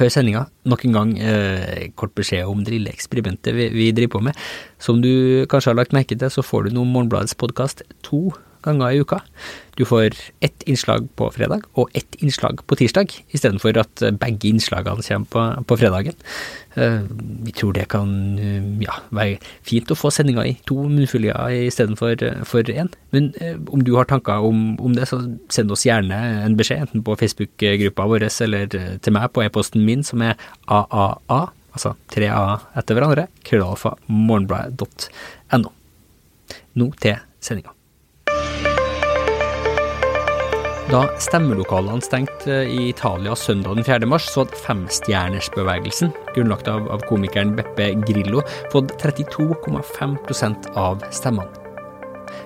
før sendinga nok en gang kort beskjed om drilleeksperimentet vi driver på med. Som du kanskje har lagt merke til, så får du nå Morgenbladets podcast 2 ganger I uka. Du får 1 innslag på fredag og 1 innslag på tirsdag, I stedet for at begge innslagene kommer på fredagen. Vi tror det kan være fint å få sendinga I 2 munnfyllinger I stedet for 1. Men om du har tanker om det, så send oss gjerne en beskjed, enten på Facebook-gruppa vår eller til meg på e-posten min, som AAA, altså 3A etter hverandre, @morgenbladet.no. Nå til sendinga. Da stemmelokalene stengte I Italia søndag den 4. mars, så hadde femstjernersbevegelsen, grunnlagt av komikeren Beppe Grillo, fått 32,5% av stemmene.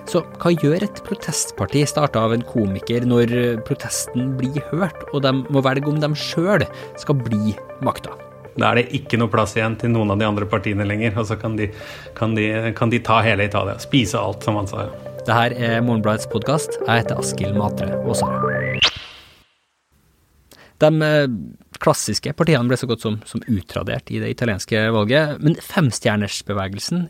Så hva gjør et protestparti startet av en komiker når protesten blir hørt, og de må velge om de selv skal bli makta? Da det ikke noe plass igjen til noen av de andre partiene lenger, og så kan de ta hele Italia, spise alt, som han sa, ja. Det her Morgenbladets podcast. Jeg heter Askild Matre Åsare. De klassiske partiene ble så godt som utradert I det italienske valget, men femstjernersbevegelsen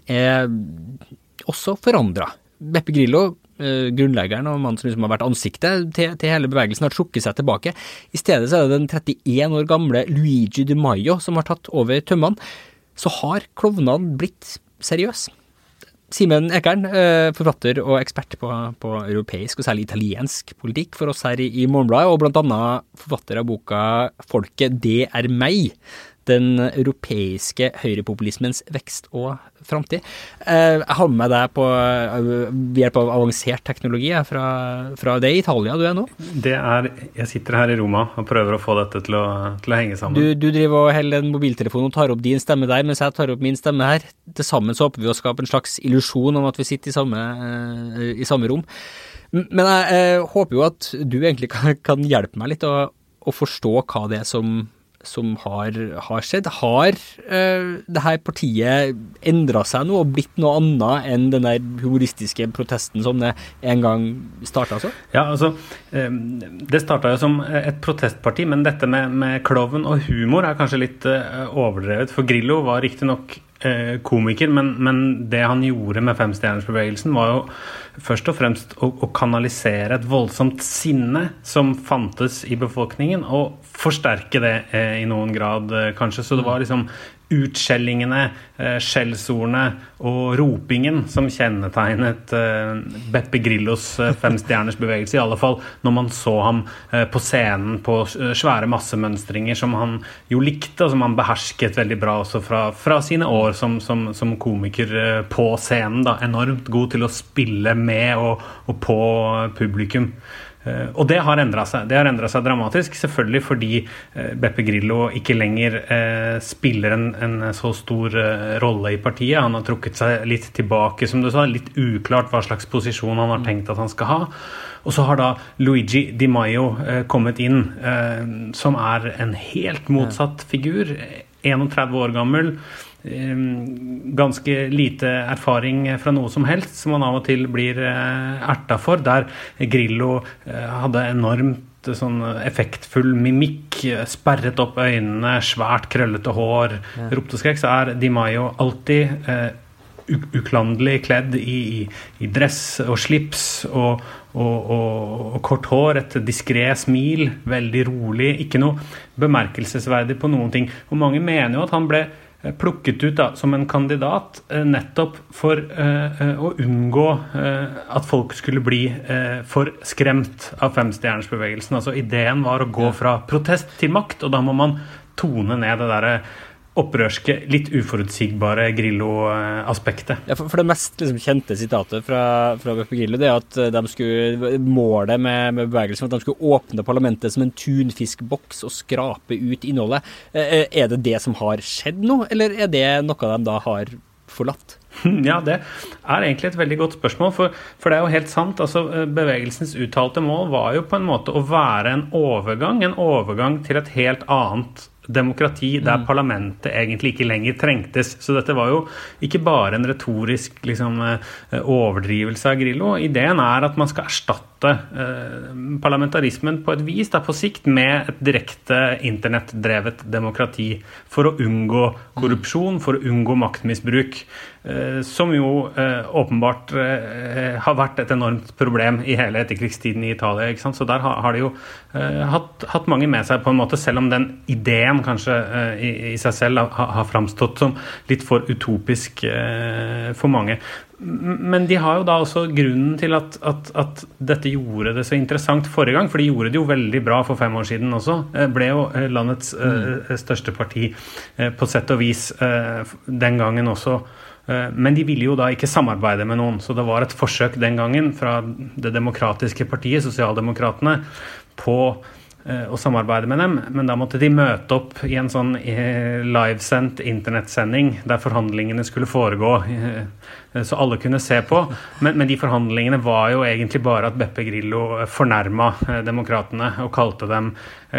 også forandret. Beppe Grillo, grunnleggeren og mannen som liksom har vært ansiktet til hele bevegelsen, har trukket seg tilbake. I stedet så det den 31 år gamle Luigi Di Maio som har tatt over tømmene. Så har klovnene blitt seriøs. Simen Ekern, forfatter og ekspert på europeisk og særlig italiensk politikk for oss her i Morgenbladet, og blant annet forfatter av boka «Folket, det meg», den europeiske høyrepopulismens vekst og fremtid. Jeg har med deg ved hjelp av avansert teknologi fra det Italia du nå. Jeg sitter her I Roma og prøver å få dette til å henge sammen. Du driver og holder en mobiltelefon og tar opp din stemme der, mens jeg tar opp min stemme her. Tilsammen så håper vi å skape en slags illusion om at vi sitter i samme rom. Men jeg håper jo at du egentlig kan hjelpe meg litt å forstå hva det som har skjedd. Har det her partiet endret seg nå og blitt noe annet enn den der humoristiske protesten som det en gang startet? Så? Ja, altså, det startet jo som et protestparti, men dette med kloven og humor kanskje litt overdrevet, for Grillo var riktig nok komiker, men det han gjorde med femstjernersbevegelsen var jo først og fremst å kanalisere et voldsomt sinne som fantes I befolkningen, og forsterke det I noen grad kanskje, så det var liksom utskjellingene, skjellsordene og ropingen som kjennetegnet Beppe Grillos femstjernersbevegelse, I alle fall når man så ham på scenen på svære massemønstringer som han jo likte og som han behersket veldig bra også fra sine år som komiker på scenen da, enormt god til å spille med og på publikum. Og det har endret seg. Det har endret seg dramatisk, selvfølgelig fordi Beppe Grillo ikke lenger spiller en så stor rolle I partiet. Han har trukket seg litt tilbake, som du sa, litt uklart hva slags posisjon han har tenkt at han skal ha. Og så har da Luigi Di Maio kommet inn, som en helt motsatt figur, 31 år gammel, ganske lite erfaring fra noe som helst, som man av og til blir ertet for, der Grillo hadde enormt sånn effektfull mimikk, sperret opp øynene, svært krøllete hår, ropte skrek, så Di Maio alltid uklandelig kledd i dress og slips og kort hår, et diskret smil, veldig rolig, ikke noe bemerkelsesverdig på noen ting. Og mange mener jo at han ble plukket ut da, som en kandidat nettopp for å unngå at folk skulle bli for skremt av femstjernersbevegelsen. Altså ideen var å gå fra protest til makt, og da må man tone ned det der opprørske, litt uforutsigbare Grillo-aspektet. Ja, for det mest kjente sitatet fra Beppe Grillo, det at de skulle måle med bevegelsen, at de skulle åpne parlamentet som en tunfiskboks og skrape ut innholdet. Det det som har skjedd nå, eller det noe de da har forlatt? Ja, det egentlig et veldig godt spørsmål, for det jo helt sant. Altså, bevegelsens uttalte mål var jo på en måte å være en overgang til et helt annet demokrati der parlamentet egentlig ikke lenger trengtes. Så dette var jo ikke bare en retorisk liksom, overdrivelse av Grillo. Ideen at man skal erstatte erstatte parlamentarismen på ett vis där på sikt med ett direkt internetdrivet demokrati för att undgå korruption, för att undgå maktmissbruk som ju uppenbart har varit ett enormt problem I hela efterkrigstiden I Italien, ikke sant? Så där har det ju haft många med sig på en måte, selv om den idén kanske I sig själv har framstått som lite för utopisk för många. Men de har jo da også grunden til at dette gjorde det så interessant forrige gang, for de gjorde det jo veldig bra for 5 år siden også, ble jo landets største parti på sett og vis den gangen også, men de ville jo da ikke samarbeide med noen, så det var et forsøk den gangen fra det demokratiske partiet, Sosialdemokratene, på å samarbeide med dem, men da måtte de møte opp I en sånn livesendt internetsending der forhandlingene skulle foregå så alle kunne se på, men de forhandlingene var jo egentlig bare at Beppe Grillo fornærmet demokratene og kalte dem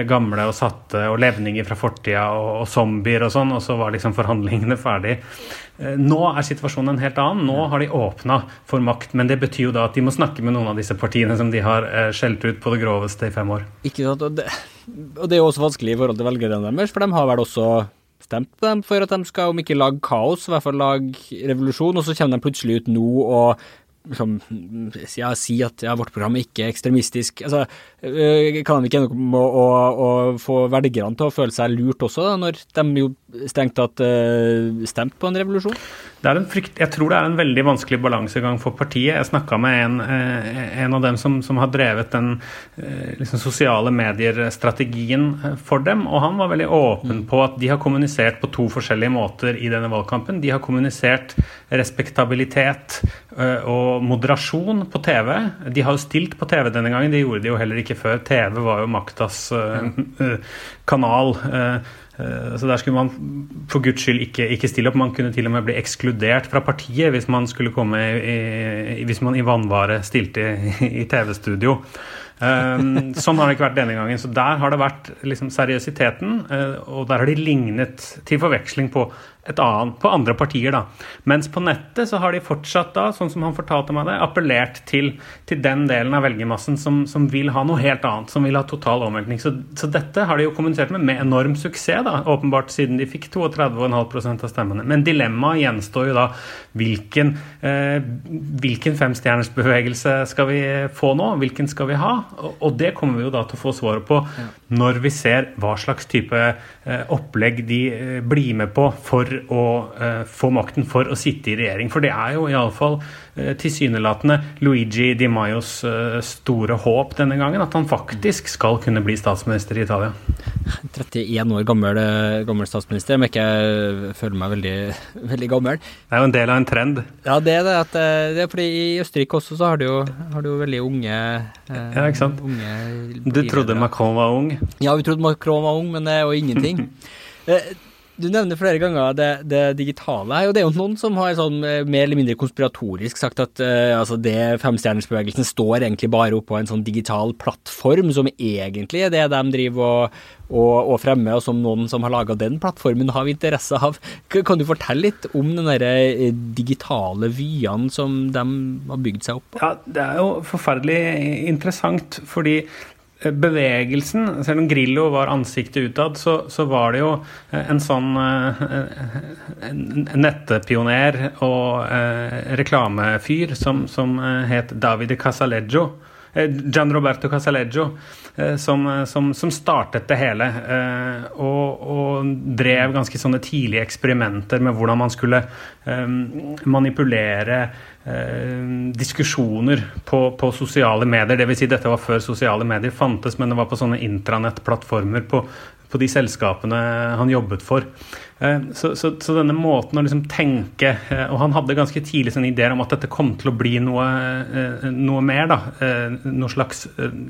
gamle og satte og levninger fra fortida og zombier og sånn, og så var liksom forhandlingene ferdig. Nå situasjonen en helt annen, nå har de åpnet for makt, men det betyr jo da at de må snakke med noen av disse partiene som de har skjelt ut på det groveste I 5 år. Ikke sant, og det også vanskelig I forhold til velgerne deres, for de har vel også stemt på dem for at de skal om ikke lage kaos, I hvert fall lage revolusjon, og så kommer de plutselig ut nå og som, ja, si at ja, vårt program ikke ekstremistisk. Altså, kan de ikke noe med å få velgerne til å føle seg lurt også, da, når de jo strengt tatt stemt på en revolusjon? Det en frykt, jeg tror det en veldig vanskelig balansegang for partiet. Jeg snakket med en av dem som har drevet den liksom sosiale medier-strategien for dem, og han var veldig åpen på at de har kommunisert på 2 forskjellige måter I denne valgkampen. De har kommunisert respektabilitet og moderasjon på TV. De har jo stilt på TV denne gangen, det gjorde de jo heller ikke før. TV var jo maktas kanal, så der skulle man for Guds skyld ikke stille opp. Man kunne til og med bli ekskludert fra partiet hvis man skulle komme hvis man I vanvare stilte I TV-studio. Sånn har det ikke vært denne gangen, så der har det vært liksom seriøsiteten, og der har de lignet til forveksling på på andre partier da. Mens på nettet så har de fortsatt da, sånn som han fortalte meg det, appellert til den delen av velgermassen som vil ha noe helt annet, som vil ha total omveltning. Så dette har de jo kommunisert med enorm suksess da, åpenbart siden de fikk 32,5% av stemmene. Men dilemmaet gjenstår jo da, hvilken femstjernersbevegelse skal vi få nå? Hvilken skal vi ha? Og det kommer vi jo da til å få svaret på når vi ser hva slags type opplegg de blir med på for å få makten for å sitte I regjering, for det jo I alle fall tilsynelatende Luigi Di Maios store håp denne gangen, at han faktisk skal kunne bli statsminister I Italia. 31 år gammel statsminister, men jeg føler meg veldig, veldig gammel. Det jo en del av en trend. Ja, det det, at det fordi I Østerrike også så har du jo veldig unge ja, ikke sant? Du trodde Macron var ung? Ja, vi trodde Macron var ung, men det jo ingenting. Du nevner flere ganger det digitale her, og det jo noen som har sånn mer eller mindre konspiratorisk sagt at altså det femstjernersbevegelsen står egentlig bare oppå en sånn digital plattform som egentlig det de driver og fremmer, og som noen som har laget den plattformen har vi interesse av. Kan du fortelle litt om den der digitale vyene som de har bygd seg opp på? Ja, det jo forferdelig interessant, fordi bevegelsen, selv om Grillo var ansiktet utad, så var det jo en sånn nettepioner og reklamefyr som het Davide Casaleggio, Gian Roberto Casaleggio, som startet det hele og drev ganske sånne tidlige eksperimenter med hvordan man skulle manipulere diskusjoner på sosiale medier, det vil si dette var før sosiale medier fantes, men det var på sånne intranettplattformer på de selskapene han jobbet for. Så denne måten å liksom tenke, og han hadde ganske tidlig sånne ideer om at dette kom til å bli noe mer da, noe slags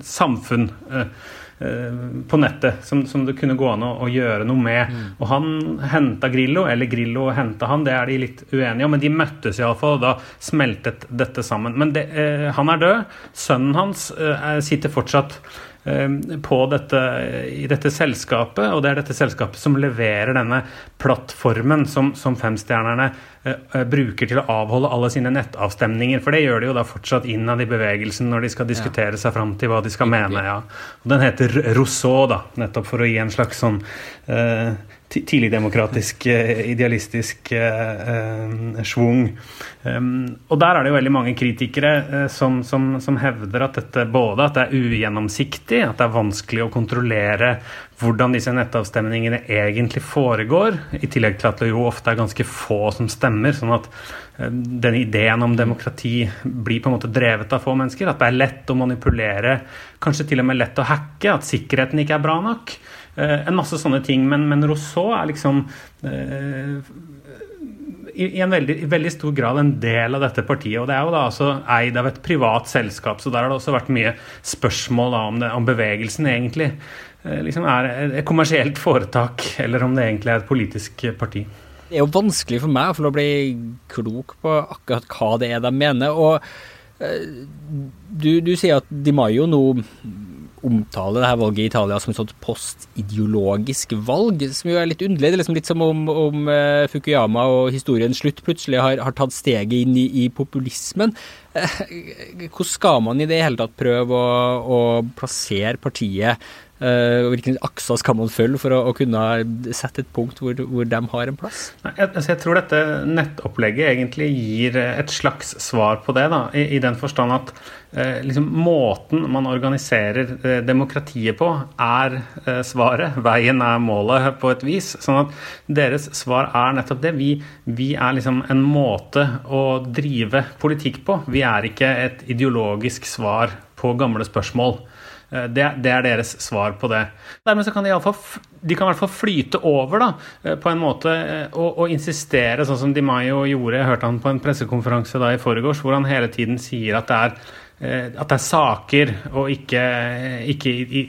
samfunn på nettet som det kunne gå an å gjøre noe med, og han hentet Grillo, eller Grillo hentet han, det de litt uenige om, men de møttes I alle fall, og da smeltet dette sammen, men han død, sønnen hans sitter fortsatt på dette, I dette selskapet, og det dette selskapet som leverer denne plattformen som femstjernerne bruker til å avholde alle sine nettavstemninger, for det gjør de jo da fortsatt innad I bevegelsen når de skal diskutere seg frem til hva de skal mene, ja. Og den heter Rousseau da, nettopp for å gi en slags sånn tidlig demokratisk, idealistisk svung. Og der det jo veldig mange kritikere som hevder at dette både at det ugjennomsiktig, at det vanskelig å kontrollere hvordan disse nettavstemningene egentlig foregår, I tillegg til at det jo ofte ganske få som stemmer, sånn at den ideen om demokrati blir på en måte drevet av få mennesker, at det lett å manipulere, kanskje til og med lett å hacke, at sikkerheten ikke bra nok, en masse sånne ting, men Rousseau liksom I en väldigt stor grad en del av detta partiet och det är ju då alltså eid av ett privat sällskap så där har det också varit mycket spörsmål om det, om bevegelsen egentligen liksom är ett kommersiellt företag eller om det egentligen är ett politiskt parti. Det är ju vanskligt för mig för att bli klok på akkurat vad det är de menar och du säger att Di Maio nu omtaler det här valget I Italien som ett sånt postideologisk valg som ju är lite underligt liksom lite som om Fukuyama och historiens slut plötsligt har tagit steg in I populismen. Hur ska man I det hela att pröva och placera partiet och vilken axas kan man följa för att kunna sätta ett punkt hvor de har en plats. Jag tror att detta nettopplägget egentligen ger ett slags svar på det då I den förstånd att liksom måten man organiserar demokratiet på är svaret, vägen är målet på ett vis så att deras svar är nettopp det vi är liksom en måte att driva politik på. Vi är inte ett ideologiskt svar på gamla spörsmål. Det deres svar på det. Dermed så kan de I alle fall, de kan I hvert fall flyte over da, på en måte og insistere, sånn som Di Maio gjorde, jeg hørte han på en pressekonferanse da I forgårs, hvor han hele tiden sier at det saker og ikke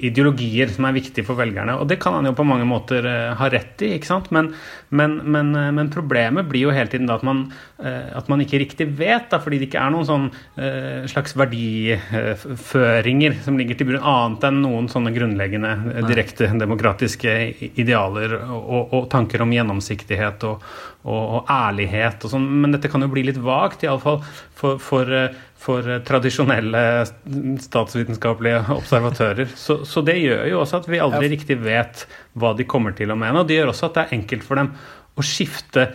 ideologier som viktige for velgerne, og det kan han jo på mange måter ha rett I, ikke sant? Men problemet blir jo hele tiden da at man ikke riktig vet da, fordi det ikke noen sånn slags verdiføringer som ligger til grunn annet enn noen sånne grunnleggende direkte demokratiske idealer og tanker om gjennomsiktighet og ærlighet og sånn, men dette kan jo bli litt vagt I alle fall for traditionella statsvetenskapliga observatörer så det gör ju också att vi aldrig riktigt vet vad de kommer till och mena och det gör också att det är enkelt för dem att skifta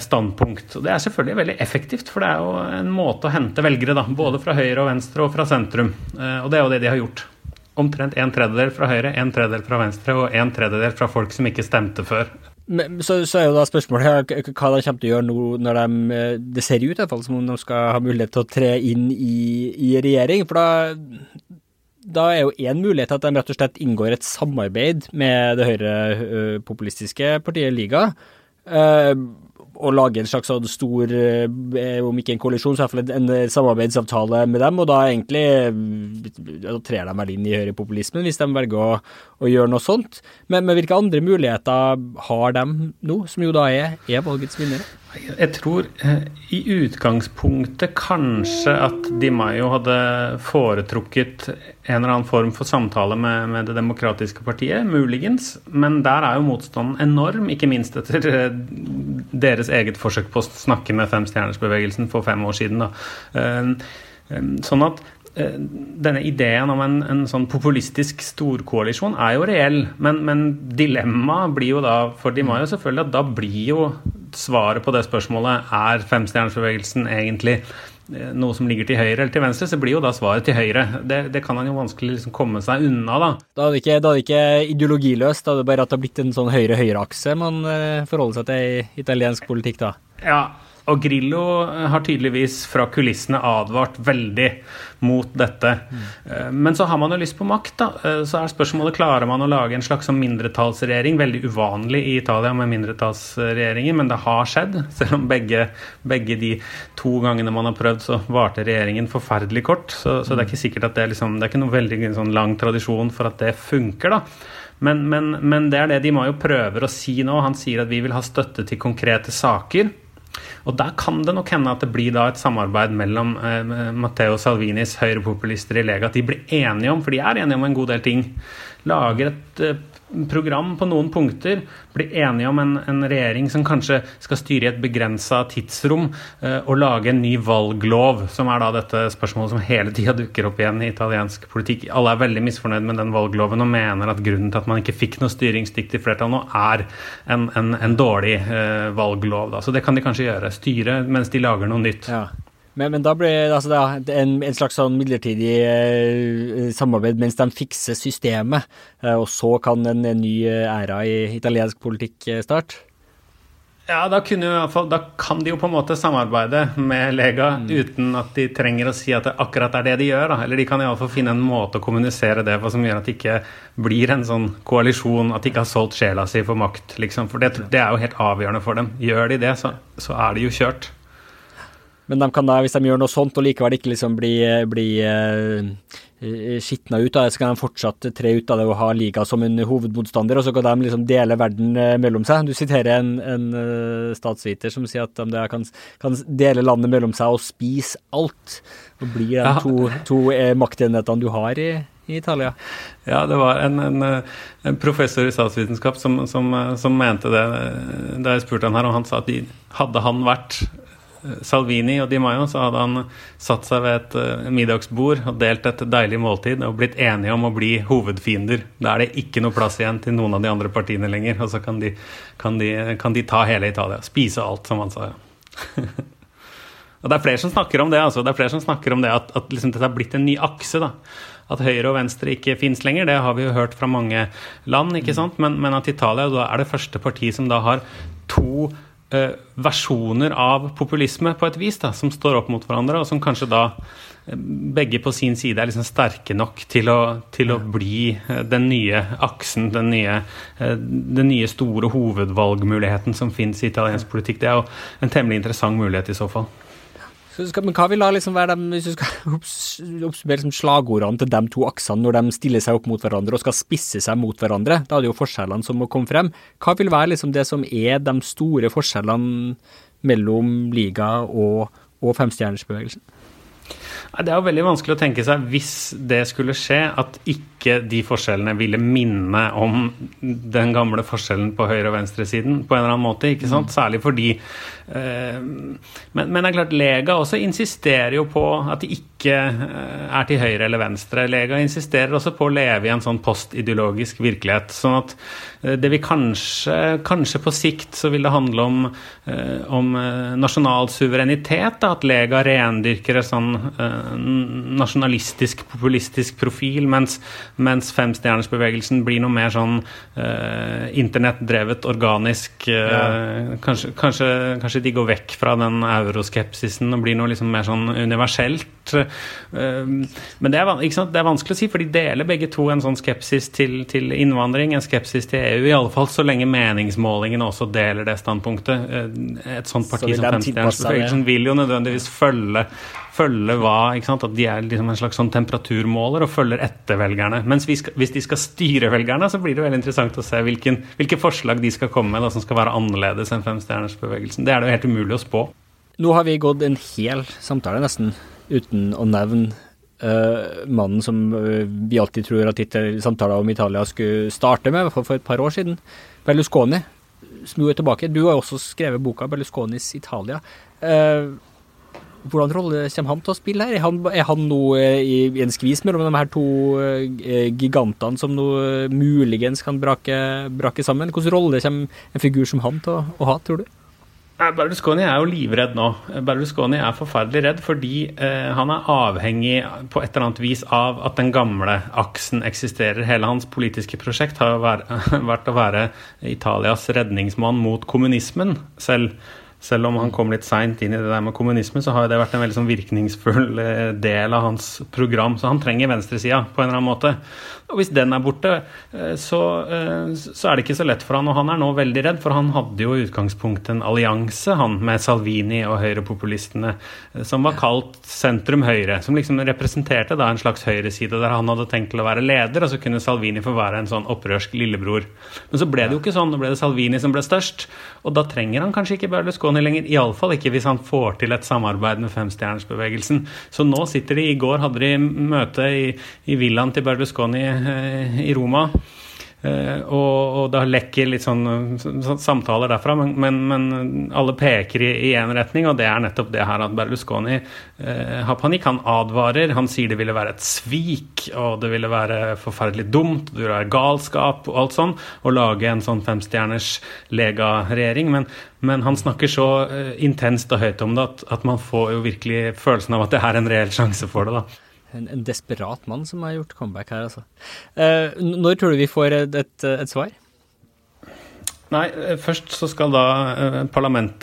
standpunkt och det är självklart väldigt effektivt för det är ju en måte att hämta väljare då både från höger och vänster och från centrum och det är ju det de har gjort omtrent en tredjedel från höger, en tredjedel från vänster och en tredjedel från folk som inte stämte för Men så jo da spørsmålet her, hva de kommer til å gjøre nå når de, det ser ut I hvert fall som om de skal ha mulighet til å tre inn I regjering, for da jo en mulighet at de rett og slett inngår et samarbeid med det høyre populistiske partiet Lega, og lage en slags sånn stor, om ikke en koalisjon, så I hvert fall en samarbeidsavtale med dem, og da egentlig da trer de vel inn I høyrepopulismen hvis de velger å gjøre noe sånt. Men hvilke andre muligheter har de nå, som jo da er valgets vinnere? Jeg tror I utgangspunktet kanskje at Di Maio hadde foretrukket en eller annen form for samtale med det demokratiske partiet, muligens, men der jo motstanden enorm, ikke minst etter deres eget forsøk på å snakke med femstjernersbevegelsen for 5 år siden. Sånn at denne ideen om en sånn populistisk storkoalisjon jo reell, men dilemma blir jo da, for Di Maio selvfølgelig, at da blir jo svaret på det spørsmålet femstjernersbevegelsen egentlig noe som ligger til høyre eller til venstre, så blir jo da svaret til høyre. Det kan han jo vanskelig liksom komme seg unna da. Da er det ikke ideologiløst, da er det bare at det har blitt en sånn høyre-høyre-akse man forholder seg til I italiensk politikk da. Ja, og Grillo har tydeligvis fra kulissene advart veldig mot dette. Men så har man jo lyst på makt da, så spørsmålet, klarer man å lage en slags mindretalsregjering, veldig uvanlig I Italia med mindretalsregjeringer, men det har skjedd, selv om begge de 2 gangene man har prøvd, så varte regjeringen forferdelig kort, så det ikke sikkert at det liksom, det ikke noen veldig sånn lang tradisjon for at det funker da. Men det det Di Maio prøver å si nå, han sier at vi vil ha støtte til konkrete saker, Och där kan det nog hända att det blir då ett samarbete mellan Matteo Salvinis högerpopulister I Lega att de blir eniga om för de är eniga om en god del ting. Lager ett program på någon punkter blir eniga om en regering som kanske ska styra ett begränsat tidsrum och laga en ny valglov som är då detta spörsmål som hela tiden dyker upp igen I italiensk politik. Alla är väldigt missnöjda med den valgloven och menar att grunden till att man inte fick någon styringsdyktig flertal nu är en dålig valglov då. Så det kan de kanske göra styra mens de lagar något nytt. Ja. Men då blir alltså det en slags sån midlertidig samarbete mens de fixar systemet och så kan en ny era I italiensk politik start. Ja, då kunde I alla fall då kan de ju på något sätt samarbeta med Lega utan att de tränger att säga si att det akkurat är det de gör da. Eller de kan I alla fall finna en måte att kommunicera det vad som gör att det inte blir en sån koalition att de inte har sålt själa sig för makt liksom för det är ju helt avgörande för dem. Gör de det så är det ju kört. Men de kan da, hvis de gjør noe sånt, og likevel ikke liksom bli skittna ut, da, så kan de fortsatt tre ut av det og ha Liga som en hovedmotstander, og så kan de liksom dele verden mellom seg. Du siterer en statsviter som sier at de kan dele landet mellom seg og spise alt, og bli de to maktenhetene du har I Italia. Ja, det var en professor I statsvitenskap som mente det, da jeg spurte han her, og han sa at hadde han vært Salvini og Di Maio så hadde han satt seg ved et middagsbord og delt et deilig måltid og blitt enige om å bli hovedfiender. Da det ikke noe plass igjen til noen av de andre partiene lenger, og så kan de ta hele Italia, spise alt, som han sa. og det flere som snakker om det, altså. Det flere som snakker om det, at liksom, det har blitt en ny akse, da. At høyre og venstre ikke finnes lenger, det har vi jo hørt fra mange land, ikke sant? Men at Italia, da det første parti som da har to versioner av populisme på ett vis da, som står upp mot varandra och som kanske då bägge på sin sida är liksom starka nog till att bli den nya axeln, den nya stora huvudvalgmöjligheten som finns I italiensk politik. Det är en tämligen intressant möjlighet I så fall. Så ska man kan vi la liksom vara dem hvis du ska uppsummera som slagorden till de två axlarna när de ställer sig upp mot varandra och ska spissa sig mot varandra. Då är det ju skillnaderna som må komma fram. Vad vill vara liksom det som är de stora skillnaderna mellan Liga och femstjärnorsbevegelsen? Det är väldigt vanskligt att tänka sig hvis det skulle ske att inte de skillnaderna ville minna om den gamla skillnaden på höger- och vänstersidan på en eller annan måte, inte sant? Särskilt för de men är klart Lega också insisterar ju på att det inte är till höger eller vänster. Lega insisterar också på att leva I en sån postideologisk verklighet så att det vi kanske på sikt så vill det handla om national suveränitet att Lega rendyrker sån nationalistisk populistisk profil mens femstjärnorsbevegelsen blir nog mer sån internetdrevet organisk kanske de går väck från den euroskepsisen och blir nog liksom mer sån universellt men det är inte det är vanskligt att säga för de delar bägge två en sån skepsis till invandring en skepsis till EU I alla fall så länge meningsmålingen också delar det ståndpunkten ett sånt parti så som femstjärnorsbevegelsen vill ju nödvändigtvis följa vad, ikke sant, att de är liksom en slags sån temperaturmåler och följer efter väljarna. Men hvis de ska styra väljarna så blir det väldigt intressant att se vilka förslag de ska komma med då som ska vara annorlunda än femstjärnorsbevegelsen. Det är det helt omöjligt att spå. Nu har vi gått en hel samtale nästan utan att nämna mannen som vi alltid tror att samtalet om Italia skulle starta med för ett par år sedan. Berlusconi. Snu tillbaka. Du har också skrivit boken Berlusconis Italia. Hvordan rolle kommer han til å spille her? Er han nå I en skvis mellom de her to gigantene som nå muligens kan brake sammen? Hvordan rolle kommer en figur som han til å ha, tror du? Berlusconi jo livredd nå. Berlusconi forferdelig redd fordi han avhengig på et eller annet vis av at den gamle aksen eksisterer. Hele hans politiske prosjekt har vært å være Italias redningsmann mot kommunismen selv. Selv om han kom litt sent inn I det der med kommunisme, så har det vært en veldig sånn virkningsfull del av hans program, så han trenger venstresiden på en eller annen måte. Og hvis den borte, så det ikke så lett for han, og han nå veldig redd, for han hadde jo I utgangspunktet en allianse, han med Salvini og høyrepopulistene, som var kalt sentrum høyre, som liksom representerte da en slags høyreside, der han hadde tenkt til å være leder, og så kunne Salvini få være en sånn opprørsk lillebror. Men så ble det jo ikke sånn, nå ble det Salvini som ble størst, og da trenger han kanskje ikke Berlusconi Berlusconi lenger, i alle fall ikke hvis han får til et samarbeid med femstjärnorsbevegelsen. Så nå sitter de, i går hadde de møte i villan til Berlusconi i Roma, och det har läcker lite sån samtaler därfra men alla pekar i en riktning och det är nettopp det här att Berlusconi har panik han advarer han säger det ville vara ett svik och det ville vara förfärligt dumt det är galskap och allt sånt och lage en sån femstjärners lega regering men han snackar så intensivt och högt om det att man får ju verkligen känslan av att det här är en reell chans för det då. En desperat man som har gjort comeback här alltså. När tror du vi får ett svar? Nej, först så ska då parlamentet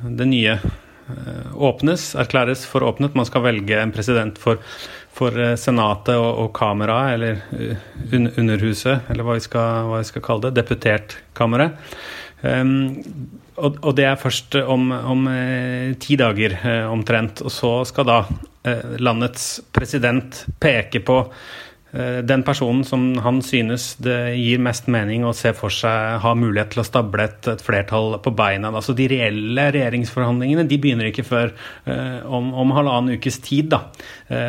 det nya öppnas, erkläras för öppnat. Man ska välja en president för senatet och kamera eller underhuset eller vad vi ska kalla det, deputerat kamera. Och det är först om 10 dagar omtrent och så ska då landets president peka på den personen som han synes det ger mest mening och se för sig ha möjlighet att stabla ett flertal på benen. Alltså de reella regeringsförhandlingarna de börjar inte för om halvann ukes tid då.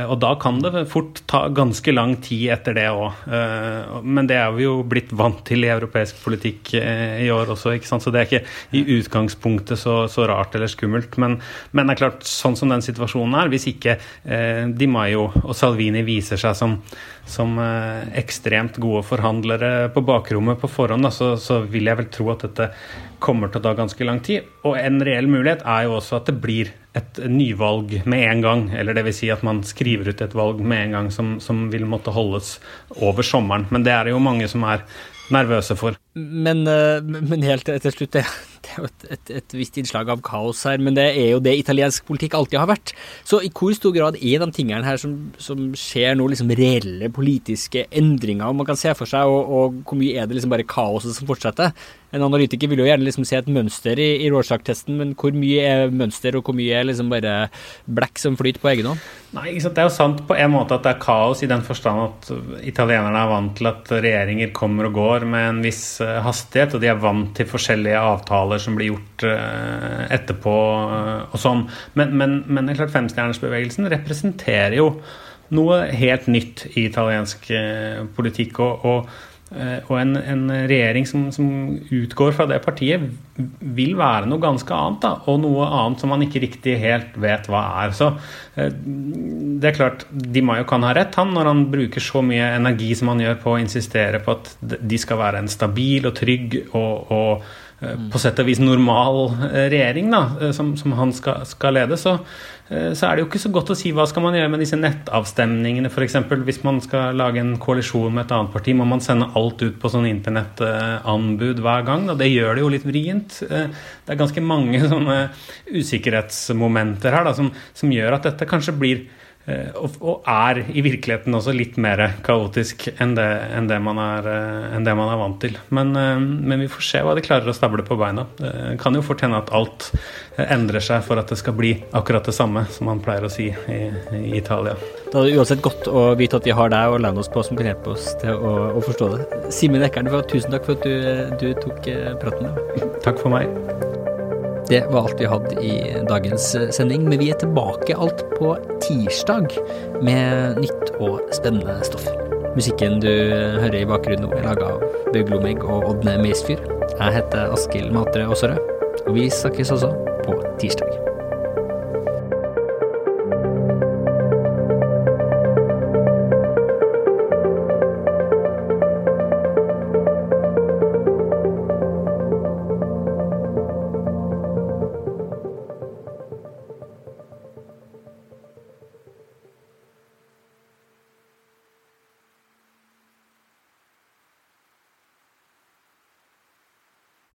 Och då kan det fort ta ganska lång tid efter det också. Men det har vi ju blivit vant till I europeisk politik I år också, ikke sant? Så det är inte I utgångspunktet så rart eller skummelt, men det är klart sån som den situationen är, hvis ikke Di Maio och Salvini visar sig som extremt gode forhandlere på bakrommet på forhånd, da, så vil jeg vel tro at dette kommer til å ta ganske lang tid. Og en reell mulighet jo også at det blir et nyvalg med en gang, eller det vil si at man skriver ut et valg med en gang som vil måtte holdes over sommeren. Men det jo mange som nervøse for. Men helt til slutt, det jo et visst innslag av kaos her, men det jo det italiensk politikk alltid har vært. Så I hvor stor grad de tingene her som skjer nå liksom reelle politiske endringer, man kan se for seg, og hvor mye det liksom bare kaoset som fortsetter? En analytiker vil jo gjerne liksom se et mønster i Rorschach-testen, men hvor mye mønster, og hvor mye liksom bare blekk som flyter på egen hånd? Nei, ikke sant? Det jo sant på en måte at det kaos I den forstand at italienerne vant til at regjeringer kommer og går med en viss hastighet, og de vant til forskjellige avtaler som blir gjort etterpå og sånn. Men det klart, femstjernersbevegelsen representerer jo noe helt nytt I italiensk politikk, og en regjering som utgår fra det partiet vil være noe ganske annet da, og noe annet som man ikke riktig helt vet hva så det klart, Di Maio kan ha rett han når han bruker så mye energi som han gjør på å insistere på at de skal være en stabil og trygg og på sätt och vis normal regering då som han ska leda så är det ju inte så gott att säga vad ska man göra med dessa nettavstämningarna för exempel hvis man ska laga en koalition med ett annat parti må man sända allt ut på sån internetanbud varje gång då det gör det ju lite vrient det är ganska många såna osäkerhetsmomenter här då som gör att detta kanske blir och är I verkligheten också lite mer kaotisk än det man är vant till. Men vi får se vad det klarar att stabla på benen. Det kan ju fortfarande att allt ändrar sig för att det ska bli akkurat det samma som man plejer att säga i Italien. Det är oavsett gott att veta att vi har dig och lära oss på som kan hjälpa oss till att förstå det. Simen Ekern, tusen tack för att du tog praten med. Tack för mig. Det var allt vi hade I dagens sändning, men vi är tillbaka allt på tirsdag med nytt och spännande stoff. Musiken du hör I bakgrunden är lagad av Bøglomegg och Odne Meisfyr. Jag heter Askild Matre Åsøre, och vi snackes också på tirsdag.